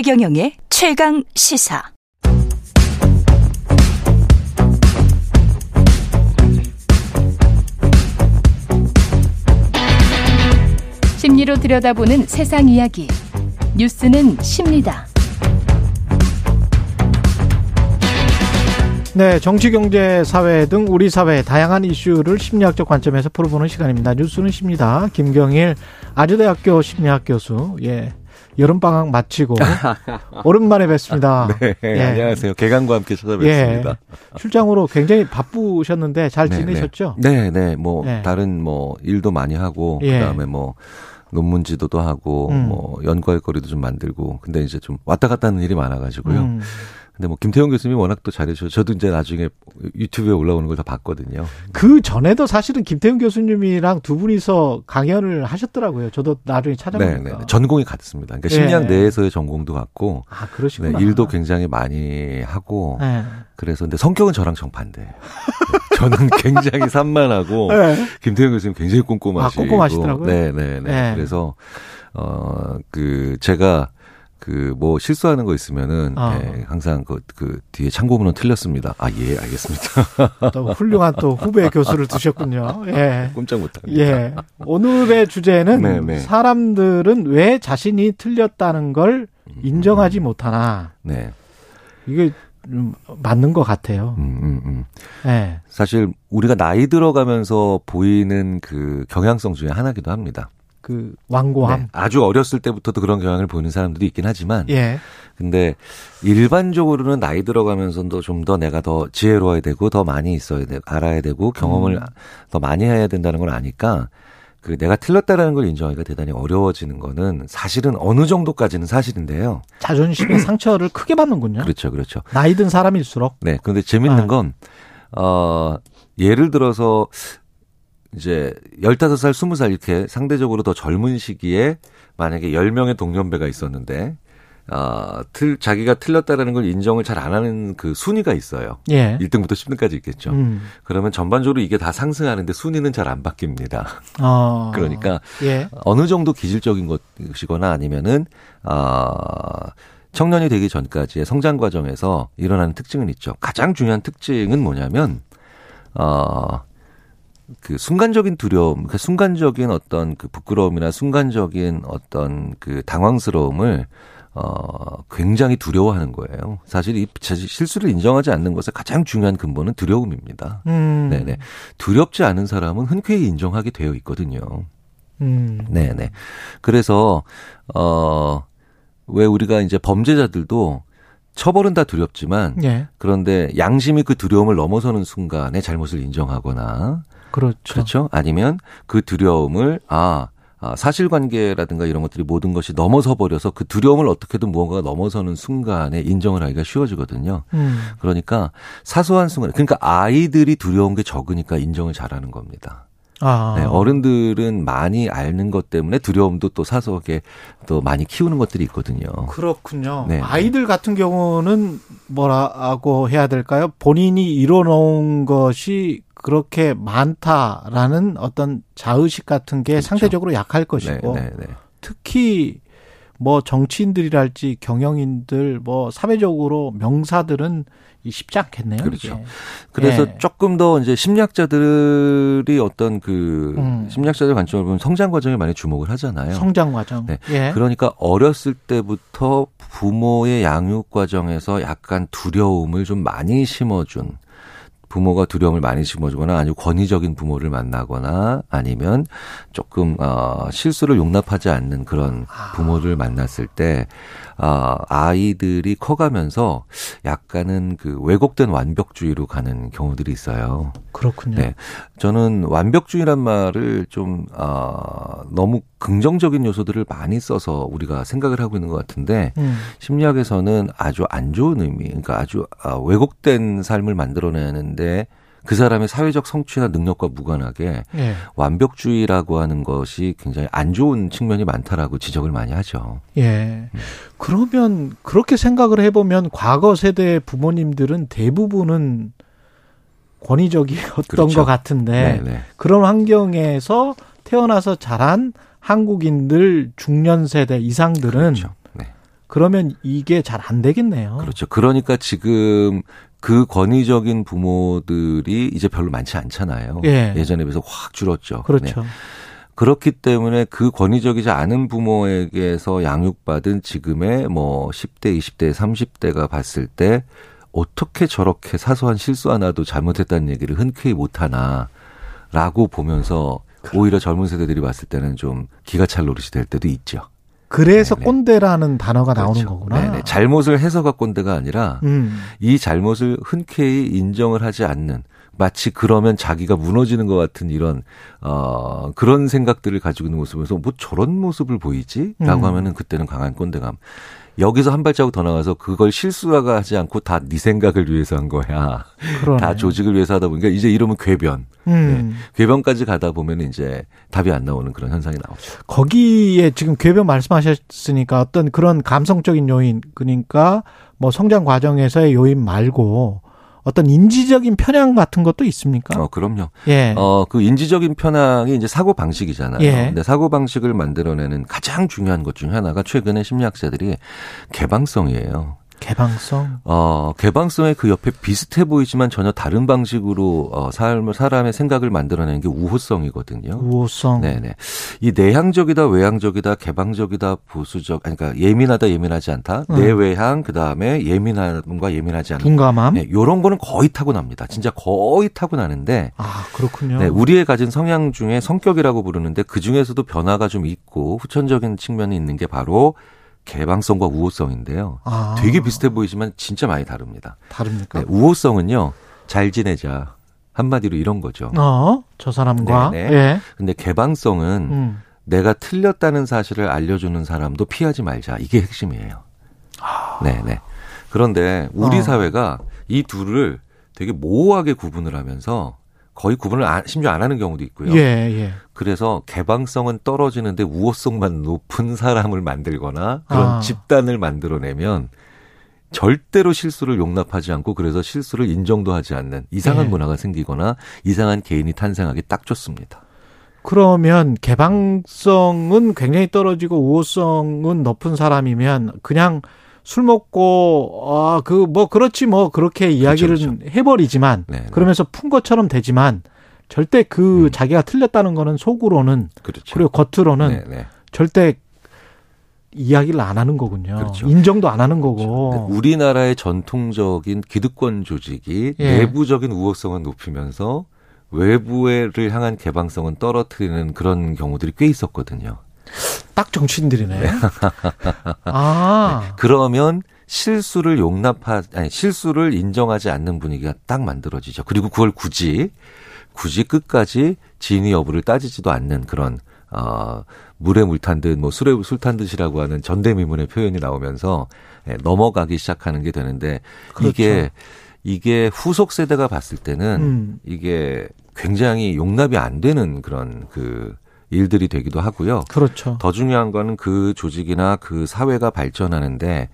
최경영의 최강 시사. 심리로 들여다보는 세상 이야기. 뉴스는 십니다. 네, 정치, 경제, 사회 등 우리 사회의 다양한 이슈를 심리학적 관점에서 풀어보는 시간입니다. 뉴스는 십니다. 김경일 아주대학교 심리학 교수. 예. 여름방학 마치고 오랜만에 뵙습니다. 네, 예. 안녕하세요. 개강과 함께 찾아뵙습니다. 예. 출장으로 굉장히 바쁘셨는데 잘 지내셨죠? 네. 뭐 예. 다른 뭐 일도 많이 하고 그다음에 뭐 논문 지도도 하고 뭐 연구할 거리도 좀 만들고 근데 이제 좀 왔다 갔다 하는 일이 많아 가지고요. 근데 뭐 김태훈 교수님이 워낙 또 잘해주셔서 저도 이제 나중에 유튜브에 올라오는 걸 다 봤거든요. 그 전에도 사실은 김태훈 교수님이랑 두 분이서 강연을 하셨더라고요. 저도 나중에 찾아보니까. 전공이 같습니다. 그러니까 심리학 내에서의 전공도 같고. 아, 그러시구나. 네, 일도 굉장히 많이 하고. 네. 그래서 근데 성격은 저랑 정반대예요. 저는 굉장히 산만하고 김태훈 교수님 굉장히 꼼꼼하시고. 아, 꼼꼼하시더라고요. 네. 그래서 제가 뭐 실수하는 거 있으면은 예, 항상 그 뒤에 참고문은 틀렸습니다. 아, 예, 알겠습니다. 또 훌륭한 또 후배 교수를 두셨군요. 예. 꼼짝 못합니다. 예. 오늘의 주제는 사람들은 왜 자신이 틀렸다는 걸 인정하지 못하나. 네. 이게 맞는 것 같아요. 예. 사실 우리가 나이 들어가면서 보이는 그 경향성 중에 하나기도 합니다. 그 완고함. 네, 아주 어렸을 때부터도 그런 경향을 보이는 사람들이 있긴 하지만, 근데 일반적으로는 나이 들어가면서도 좀 더 내가 더 지혜로워야 되고 더 많이 있어야 되고 알아야 되고 경험을 더 많이 해야 된다는 걸 아니까 그 내가 틀렸다라는 걸 인정하기가 대단히 어려워지는 거는 사실은 어느 정도까지는 사실인데요. 자존심의 상처를 크게 받는군요. 그렇죠. 나이 든 사람일수록. 네, 그런데 재밌는 건 예를 들어서. 이제 15살, 20살 이렇게 상대적으로 더 젊은 시기에 만약에 10명의 동년배가 있었는데 자기가 틀렸다라는 걸 인정을 잘 안 하는 그 순위가 있어요. 1등부터 10등까지 있겠죠. 그러면 전반적으로 이게 다 상승하는데 순위는 잘 안 바뀝니다. 그러니까 어느 정도 기질적인 것이거나 아니면은 청년이 되기 전까지의 성장 과정에서 일어나는 특징은 있죠. 가장 중요한 특징은 뭐냐면 그 순간적인 두려움, 순간적인 어떤 그 부끄러움이나 순간적인 어떤 그 당황스러움을 굉장히 두려워하는 거예요. 사실 이 실수를 인정하지 않는 것의 가장 중요한 근본은 두려움입니다. 두렵지 않은 사람은 흔쾌히 인정하게 되어 있거든요. 그래서 왜 우리가 이제 범죄자들도 처벌은 다 두렵지만 그런데 양심이 그 두려움을 넘어서는 순간에 잘못을 인정하거나 그렇죠. 아니면 그 두려움을 사실관계라든가 이런 것들이 모든 것이 넘어서 버려서 그 두려움을 어떻게든 무언가가 넘어서는 순간에 인정을 하기가 쉬워지거든요. 그러니까 사소한 순간, 그러니까 아이들이 두려운 게 적으니까 인정을 잘하는 겁니다. 네, 어른들은 많이 앓는 것 때문에 두려움도 또 사소하게 또 많이 키우는 것들이 있거든요. 그렇군요. 네. 아이들 같은 경우는 뭐라고 해야 될까요? 본인이 이뤄놓은 것이 그렇게 많다라는 어떤 자의식 같은 게 상대적으로 약할 것이고 특히 뭐 정치인들이랄지 경영인들 뭐 사회적으로 명사들은 쉽지 않겠네요. 그렇죠. 그래서 조금 더 이제 심리학자들이 어떤 그 심리학자들 관점으로 보면 성장 과정에 많이 주목을 하잖아요. 성장 과정. 네. 그러니까 어렸을 때부터 부모의 양육 과정에서 약간 두려움을 좀 많이 심어준 부모가 두려움을 많이 심어주거나 아니면 권위적인 부모를 만나거나 아니면 조금 실수를 용납하지 않는 그런 부모를 만났을 때 아이들이 커가면서 약간은 그 왜곡된 완벽주의로 가는 경우들이 있어요. 그렇군요. 네, 저는 완벽주의란 말을 좀 너무 긍정적인 요소들을 많이 써서 우리가 생각을 하고 있는 것 같은데 심리학에서는 아주 안 좋은 의미, 그러니까 아주 왜곡된 삶을 만들어내는 그 사람의 사회적 성취나 능력과 무관하게 완벽주의라고 하는 것이 굉장히 안 좋은 측면이 많다라고 지적을 많이 하죠. 그러면 그렇게 생각을 해보면 과거 세대의 부모님들은 대부분은 권위적이었던 것 같은데 그런 환경에서 태어나서 자란 한국인들 중년 세대 이상들은 그러면 이게 잘 안 되겠네요. 그렇죠. 그러니까 지금 그 권위적인 부모들이 이제 별로 많지 않잖아요. 예. 예전에 비해서 확 줄었죠. 그렇죠. 네. 그렇기 때문에 그 권위적이지 않은 부모에게서 양육받은 지금의 뭐 10대, 20대, 30대가 봤을 때 어떻게 저렇게 사소한 실수 하나도 잘못했다는 얘기를 흔쾌히 못하나라고 보면서 그래. 오히려 젊은 세대들이 봤을 때는 좀 기가 찰 노릇이 될 때도 있죠. 그래서 네네. 꼰대라는 단어가 그렇죠. 나오는 거구나. 네네. 잘못을 해서가 꼰대가 아니라 이 잘못을 흔쾌히 인정을 하지 않는 마치 그러면 자기가 무너지는 것 같은 이런 그런 생각들을 가지고 있는 모습에서 뭐 저런 모습을 보이지? 라고 하면은 그때는 강한 꼰대감. 여기서 한 발자국 더 나가서 그걸 실수라고 하지 않고 다 네 생각을 위해서 한 거야. 그러네. 다 조직을 위해서 하다 보니까 이제 이러면 궤변. 네. 궤변까지 가다 보면 이제 답이 안 나오는 그런 현상이 나오죠. 거기에 지금 궤변 말씀하셨으니까 어떤 그런 감성적인 요인 그러니까 뭐 성장 과정에서의 요인 말고 어떤 인지적인 편향 같은 것도 있습니까? 그럼요. 예. 그 인지적인 편향이 이제 사고 방식이잖아요. 예. 근데 사고 방식을 만들어내는 가장 중요한 것 중 하나가 최근에 심리학자들이 개방성이에요. 개방성? 개방성의 그 옆에 비슷해 보이지만 전혀 다른 방식으로 사람의 생각을 만들어내는 게 우호성이거든요. 우호성. 네네. 이 내향적이다, 외향적이다, 개방적이다, 보수적, 그러니까 예민하다, 예민하지 않다, 내외향, 그 다음에 예민함과 예민하지 않다. 둔감함? 네, 요런 거는 거의 타고납니다. 진짜 거의 타고나는데. 아, 그렇군요. 네, 우리의 가진 성향 중에 성격이라고 부르는데 그 중에서도 변화가 좀 있고 후천적인 측면이 있는 게 바로 개방성과 우호성인데요. 아. 되게 비슷해 보이지만 진짜 많이 다릅니다. 다릅니까? 네, 우호성은요. 잘 지내자. 한마디로 이런 거죠. 저 사람과. 네네. 예. 근데 개방성은 내가 틀렸다는 사실을 알려주는 사람도 피하지 말자. 이게 핵심이에요. 아. 네네. 그런데 우리 사회가 이 둘을 되게 모호하게 구분을 하면서 거의 구분을 심지어 안 하는 경우도 있고요. 예, 예. 그래서 개방성은 떨어지는데 우호성만 높은 사람을 만들거나 그런 집단을 만들어내면 절대로 실수를 용납하지 않고 그래서 실수를 인정도 하지 않는 이상한 문화가 생기거나 이상한 개인이 탄생하기 딱 좋습니다. 그러면 개방성은 굉장히 떨어지고 우호성은 높은 사람이면 그냥 술 먹고 그렇게 이야기를 그렇죠. 해버리지만 네네. 그러면서 푼 것처럼 되지만 절대 그 자기가 틀렸다는 거는 속으로는 그렇죠. 그리고 겉으로는 네네. 절대 이야기를 안 하는 거군요. 그렇죠. 인정도 안 하는 거고. 그렇죠. 우리나라의 전통적인 기득권 조직이 내부적인 우호성을 높이면서 외부를 향한 개방성은 떨어뜨리는 그런 경우들이 꽤 있었거든요. 딱 정치인들이네. 네. 아. 네. 그러면 실수를 실수를 인정하지 않는 분위기가 딱 만들어지죠. 그리고 그걸 굳이 끝까지 진위 여부를 따지지도 않는 그런, 물에 물 탄 듯, 뭐 술에 술 탄 듯이라고 하는 전대미문의 표현이 나오면서 넘어가기 시작하는 게 되는데 그렇죠. 이게 후속 세대가 봤을 때는 이게 굉장히 용납이 안 되는 그런 일들이 되기도 하고요. 그렇죠. 더 중요한 거는 그 조직이나 그 사회가 발전하는데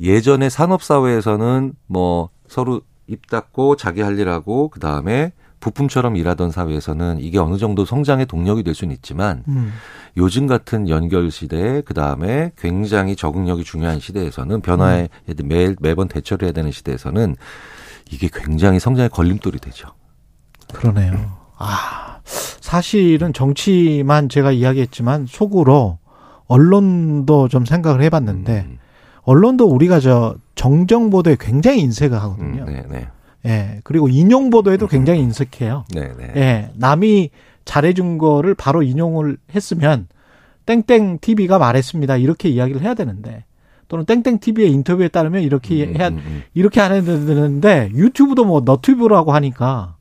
예전에 산업 사회에서는 뭐 서로 입 닫고 자기 할 일하고 그 다음에 부품처럼 일하던 사회에서는 이게 어느 정도 성장의 동력이 될 수는 있지만 요즘 같은 연결 시대에 그 다음에 굉장히 적응력이 중요한 시대에서는 변화에 매번 대처를 해야 되는 시대에서는 이게 굉장히 성장의 걸림돌이 되죠. 그러네요. 사실은 정치만 제가 이야기했지만 속으로 언론도 좀 생각을 해봤는데 언론도 우리가 정정보도에 굉장히 인색하거든요. 네네. 예, 그리고 인용보도에도 굉장히 인색해요. 네네. 예, 남이 잘해준 거를 바로 인용을 했으면 땡땡 TV가 말했습니다. 이렇게 이야기를 해야 되는데 또는 땡땡 TV의 인터뷰에 따르면 이렇게 이렇게 안 해도 되는데 유튜브도 뭐 너튜브라고 하니까.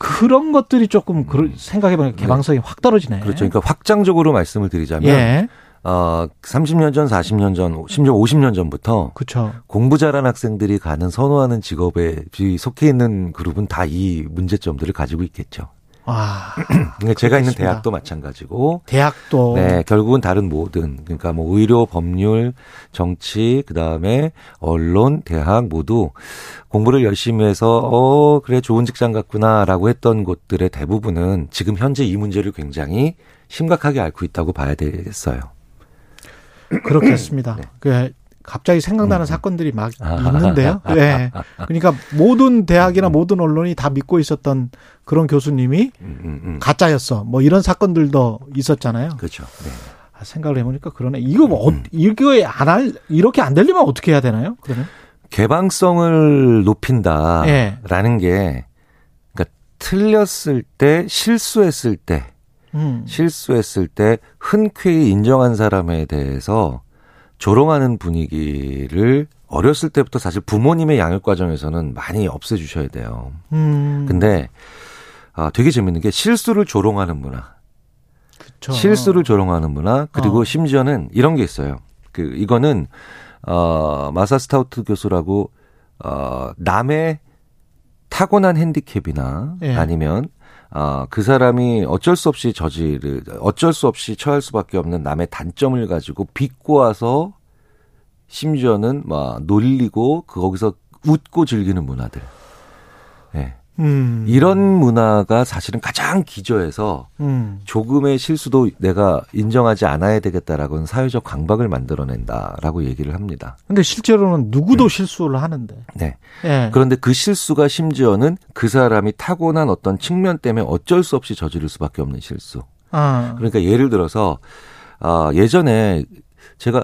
그런 것들이 조금 생각해보니까 개방성이 확 떨어지네. 그렇죠. 그러니까 확장적으로 말씀을 드리자면 30년 전, 40년 전, 심지어 50년 전부터 그쵸. 공부 잘한 학생들이 선호하는 직업에 속해 있는 그룹은 다 이 문제점들을 가지고 있겠죠. 그러니까 제가 있는 대학도 마찬가지고. 대학도. 네, 결국은 다른 모든, 그러니까 뭐 의료, 법률, 정치, 그 다음에 언론, 대학 모두 공부를 열심히 해서, 그래, 좋은 직장 같구나라고 했던 곳들의 대부분은 지금 현재 이 문제를 굉장히 심각하게 앓고 있다고 봐야 되겠어요. 그렇겠습니다. 네. 그 갑자기 생각나는 사건들이 막 있는데요. 네. 그러니까 모든 대학이나 모든 언론이 다 믿고 있었던 그런 교수님이 가짜였어. 뭐 이런 사건들도 있었잖아요. 그렇죠. 네. 생각을 해보니까 그러네. 이거 뭐 이거 이렇게 안 되려면 어떻게 해야 되나요? 그러면 개방성을 높인다라는 네. 게 그러니까 틀렸을 때 실수했을 때 흔쾌히 인정한 사람에 대해서 조롱하는 분위기를 어렸을 때부터 사실 부모님의 양육 과정에서는 많이 없애주셔야 돼요. 근데 되게 재밌는 게 실수를 조롱하는 문화. 그쵸. 실수를 조롱하는 문화. 그리고 심지어는 이런 게 있어요. 이거는 마사 스타우트 교수라고 남의 타고난 핸디캡이나 예. 아니면 그 사람이 어쩔 수 없이 처할 수밖에 없는 남의 단점을 가지고 비꼬아서 심지어는 막 놀리고 거기서 웃고 즐기는 문화들. 네. 이런 문화가 사실은 가장 기저에서 조금의 실수도 내가 인정하지 않아야 되겠다라고는 사회적 강박을 만들어낸다라고 얘기를 합니다. 그런데 실제로는 누구도 실수를 하는데. 네. 예. 그런데 그 실수가 심지어는 그 사람이 타고난 어떤 측면 때문에 어쩔 수 없이 저지를 수밖에 없는 실수. 아. 그러니까 예를 들어서 예전에 제가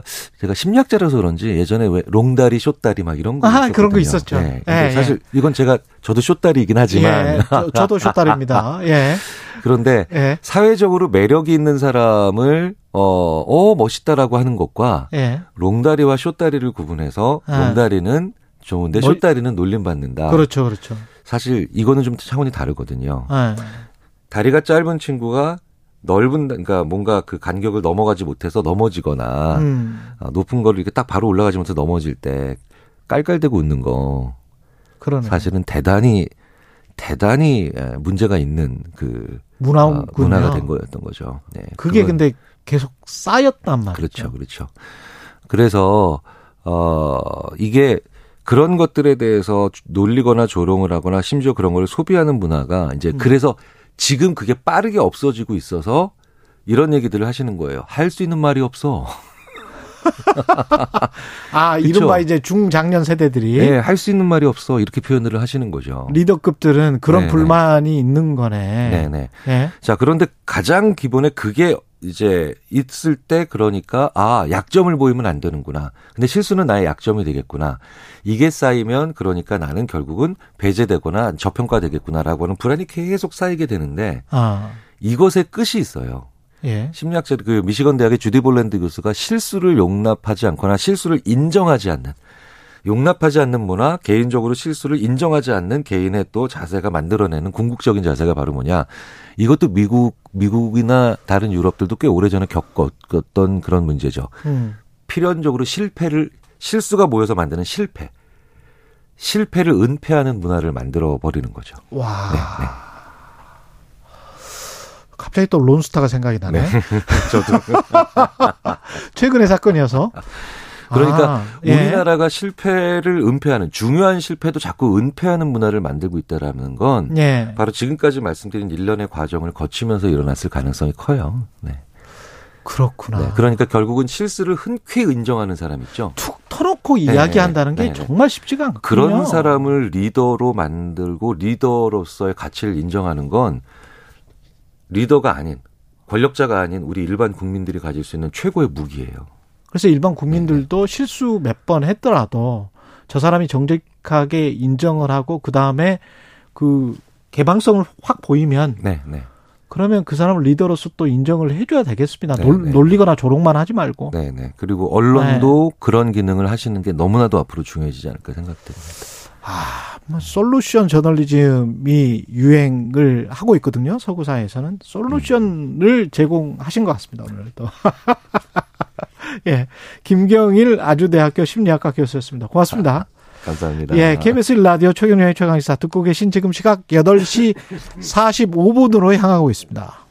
심리학자라서 그런지 예전에 왜 롱다리, 숏다리 막 이런 거 있었거든요. 그런 거 있었죠. 네. 근데 사실 이건 저도 숏다리이긴 하지만. 예, 저도 숏다리입니다. 예. 그런데 예. 사회적으로 매력이 있는 사람을 멋있다라고 하는 것과 예. 롱다리와 숏다리를 구분해서 롱다리는 좋은데 숏다리는 놀림받는다. 그렇죠, 그렇죠. 사실 이거는 좀 차원이 다르거든요. 예. 다리가 짧은 친구가 그러니까 뭔가 그 간격을 넘어가지 못해서 넘어지거나, 높은 거를 이렇게 딱 바로 올라가지 못해서 넘어질 때 깔깔대고 웃는 거. 그러네. 사실은 대단히 문제가 있는 그 문화가 된 거였던 거죠. 네. 그게 근데 계속 쌓였단 말이죠. 그렇죠, 그렇죠. 그래서, 이게 그런 것들에 대해서 놀리거나 조롱을 하거나 심지어 그런 걸 소비하는 문화가 이제 그래서 지금 그게 빠르게 없어지고 있어서 이런 얘기들을 하시는 거예요. 할 수 있는 말이 없어. 이른바 이제 중장년 세대들이. 네, 할 수 있는 말이 없어. 이렇게 표현을 하시는 거죠. 리더급들은 그런 네네. 불만이 있는 거네. 네네. 네. 자, 그런데 가장 기본에 그게 이제 있을 때 그러니까, 약점을 보이면 안 되는구나. 근데 실수는 나의 약점이 되겠구나. 이게 쌓이면 그러니까 나는 결국은 배제되거나 저평가되겠구나라고 하는 불안이 계속 쌓이게 되는데, 이것의 끝이 있어요. 예. 심리학자, 미시건 대학의 주디 볼랜드 교수가 실수를 용납하지 않거나 실수를 용납하지 않는 문화, 개인적으로 실수를 인정하지 않는 개인의 또 자세가 만들어내는 궁극적인 자세가 바로 뭐냐. 이것도 미국이나 다른 유럽들도 꽤 오래전에 겪었던 그런 문제죠. 필연적으로 실수가 모여서 만드는 실패. 실패를 은폐하는 문화를 만들어 버리는 거죠. 와. 네, 네. 갑자기 또 론스타가 생각이 나네. 네. 저도. 최근의 사건이어서. 그러니까 우리나라가 실패를 은폐하는 중요한 실패도 자꾸 은폐하는 문화를 만들고 있다라는 건 바로 지금까지 말씀드린 일련의 과정을 거치면서 일어났을 가능성이 커요. 네. 그렇구나. 네. 그러니까 결국은 실수를 흔쾌히 인정하는 사람 있죠. 툭 터놓고 이야기한다는 게 정말 쉽지가 않거든요. 그런 사람을 리더로 만들고 리더로서의 가치를 인정하는 건 리더가 아닌 권력자가 아닌 우리 일반 국민들이 가질 수 있는 최고의 무기예요. 그래서 일반 국민들도 실수 몇 번 했더라도 저 사람이 정직하게 인정을 하고 그다음에 그 개방성을 확 보이면 그러면 그 사람을 리더로서 또 인정을 해줘야 되겠습니다. 놀리거나 조롱만 하지 말고. 그리고 언론도 그런 기능을 하시는 게 너무나도 앞으로 중요해지지 않을까 생각됩니다. 솔루션 저널리즘이 유행을 하고 있거든요. 서구사회에서는. 솔루션을 제공하신 것 같습니다. 오늘 또. 예. 김경일 아주대학교 심리학과 교수였습니다. 고맙습니다. 감사합니다. 예. KBS 1라디오 최경영의 최강시사 듣고 계신 지금 시각 8시 45분으로 향하고 있습니다.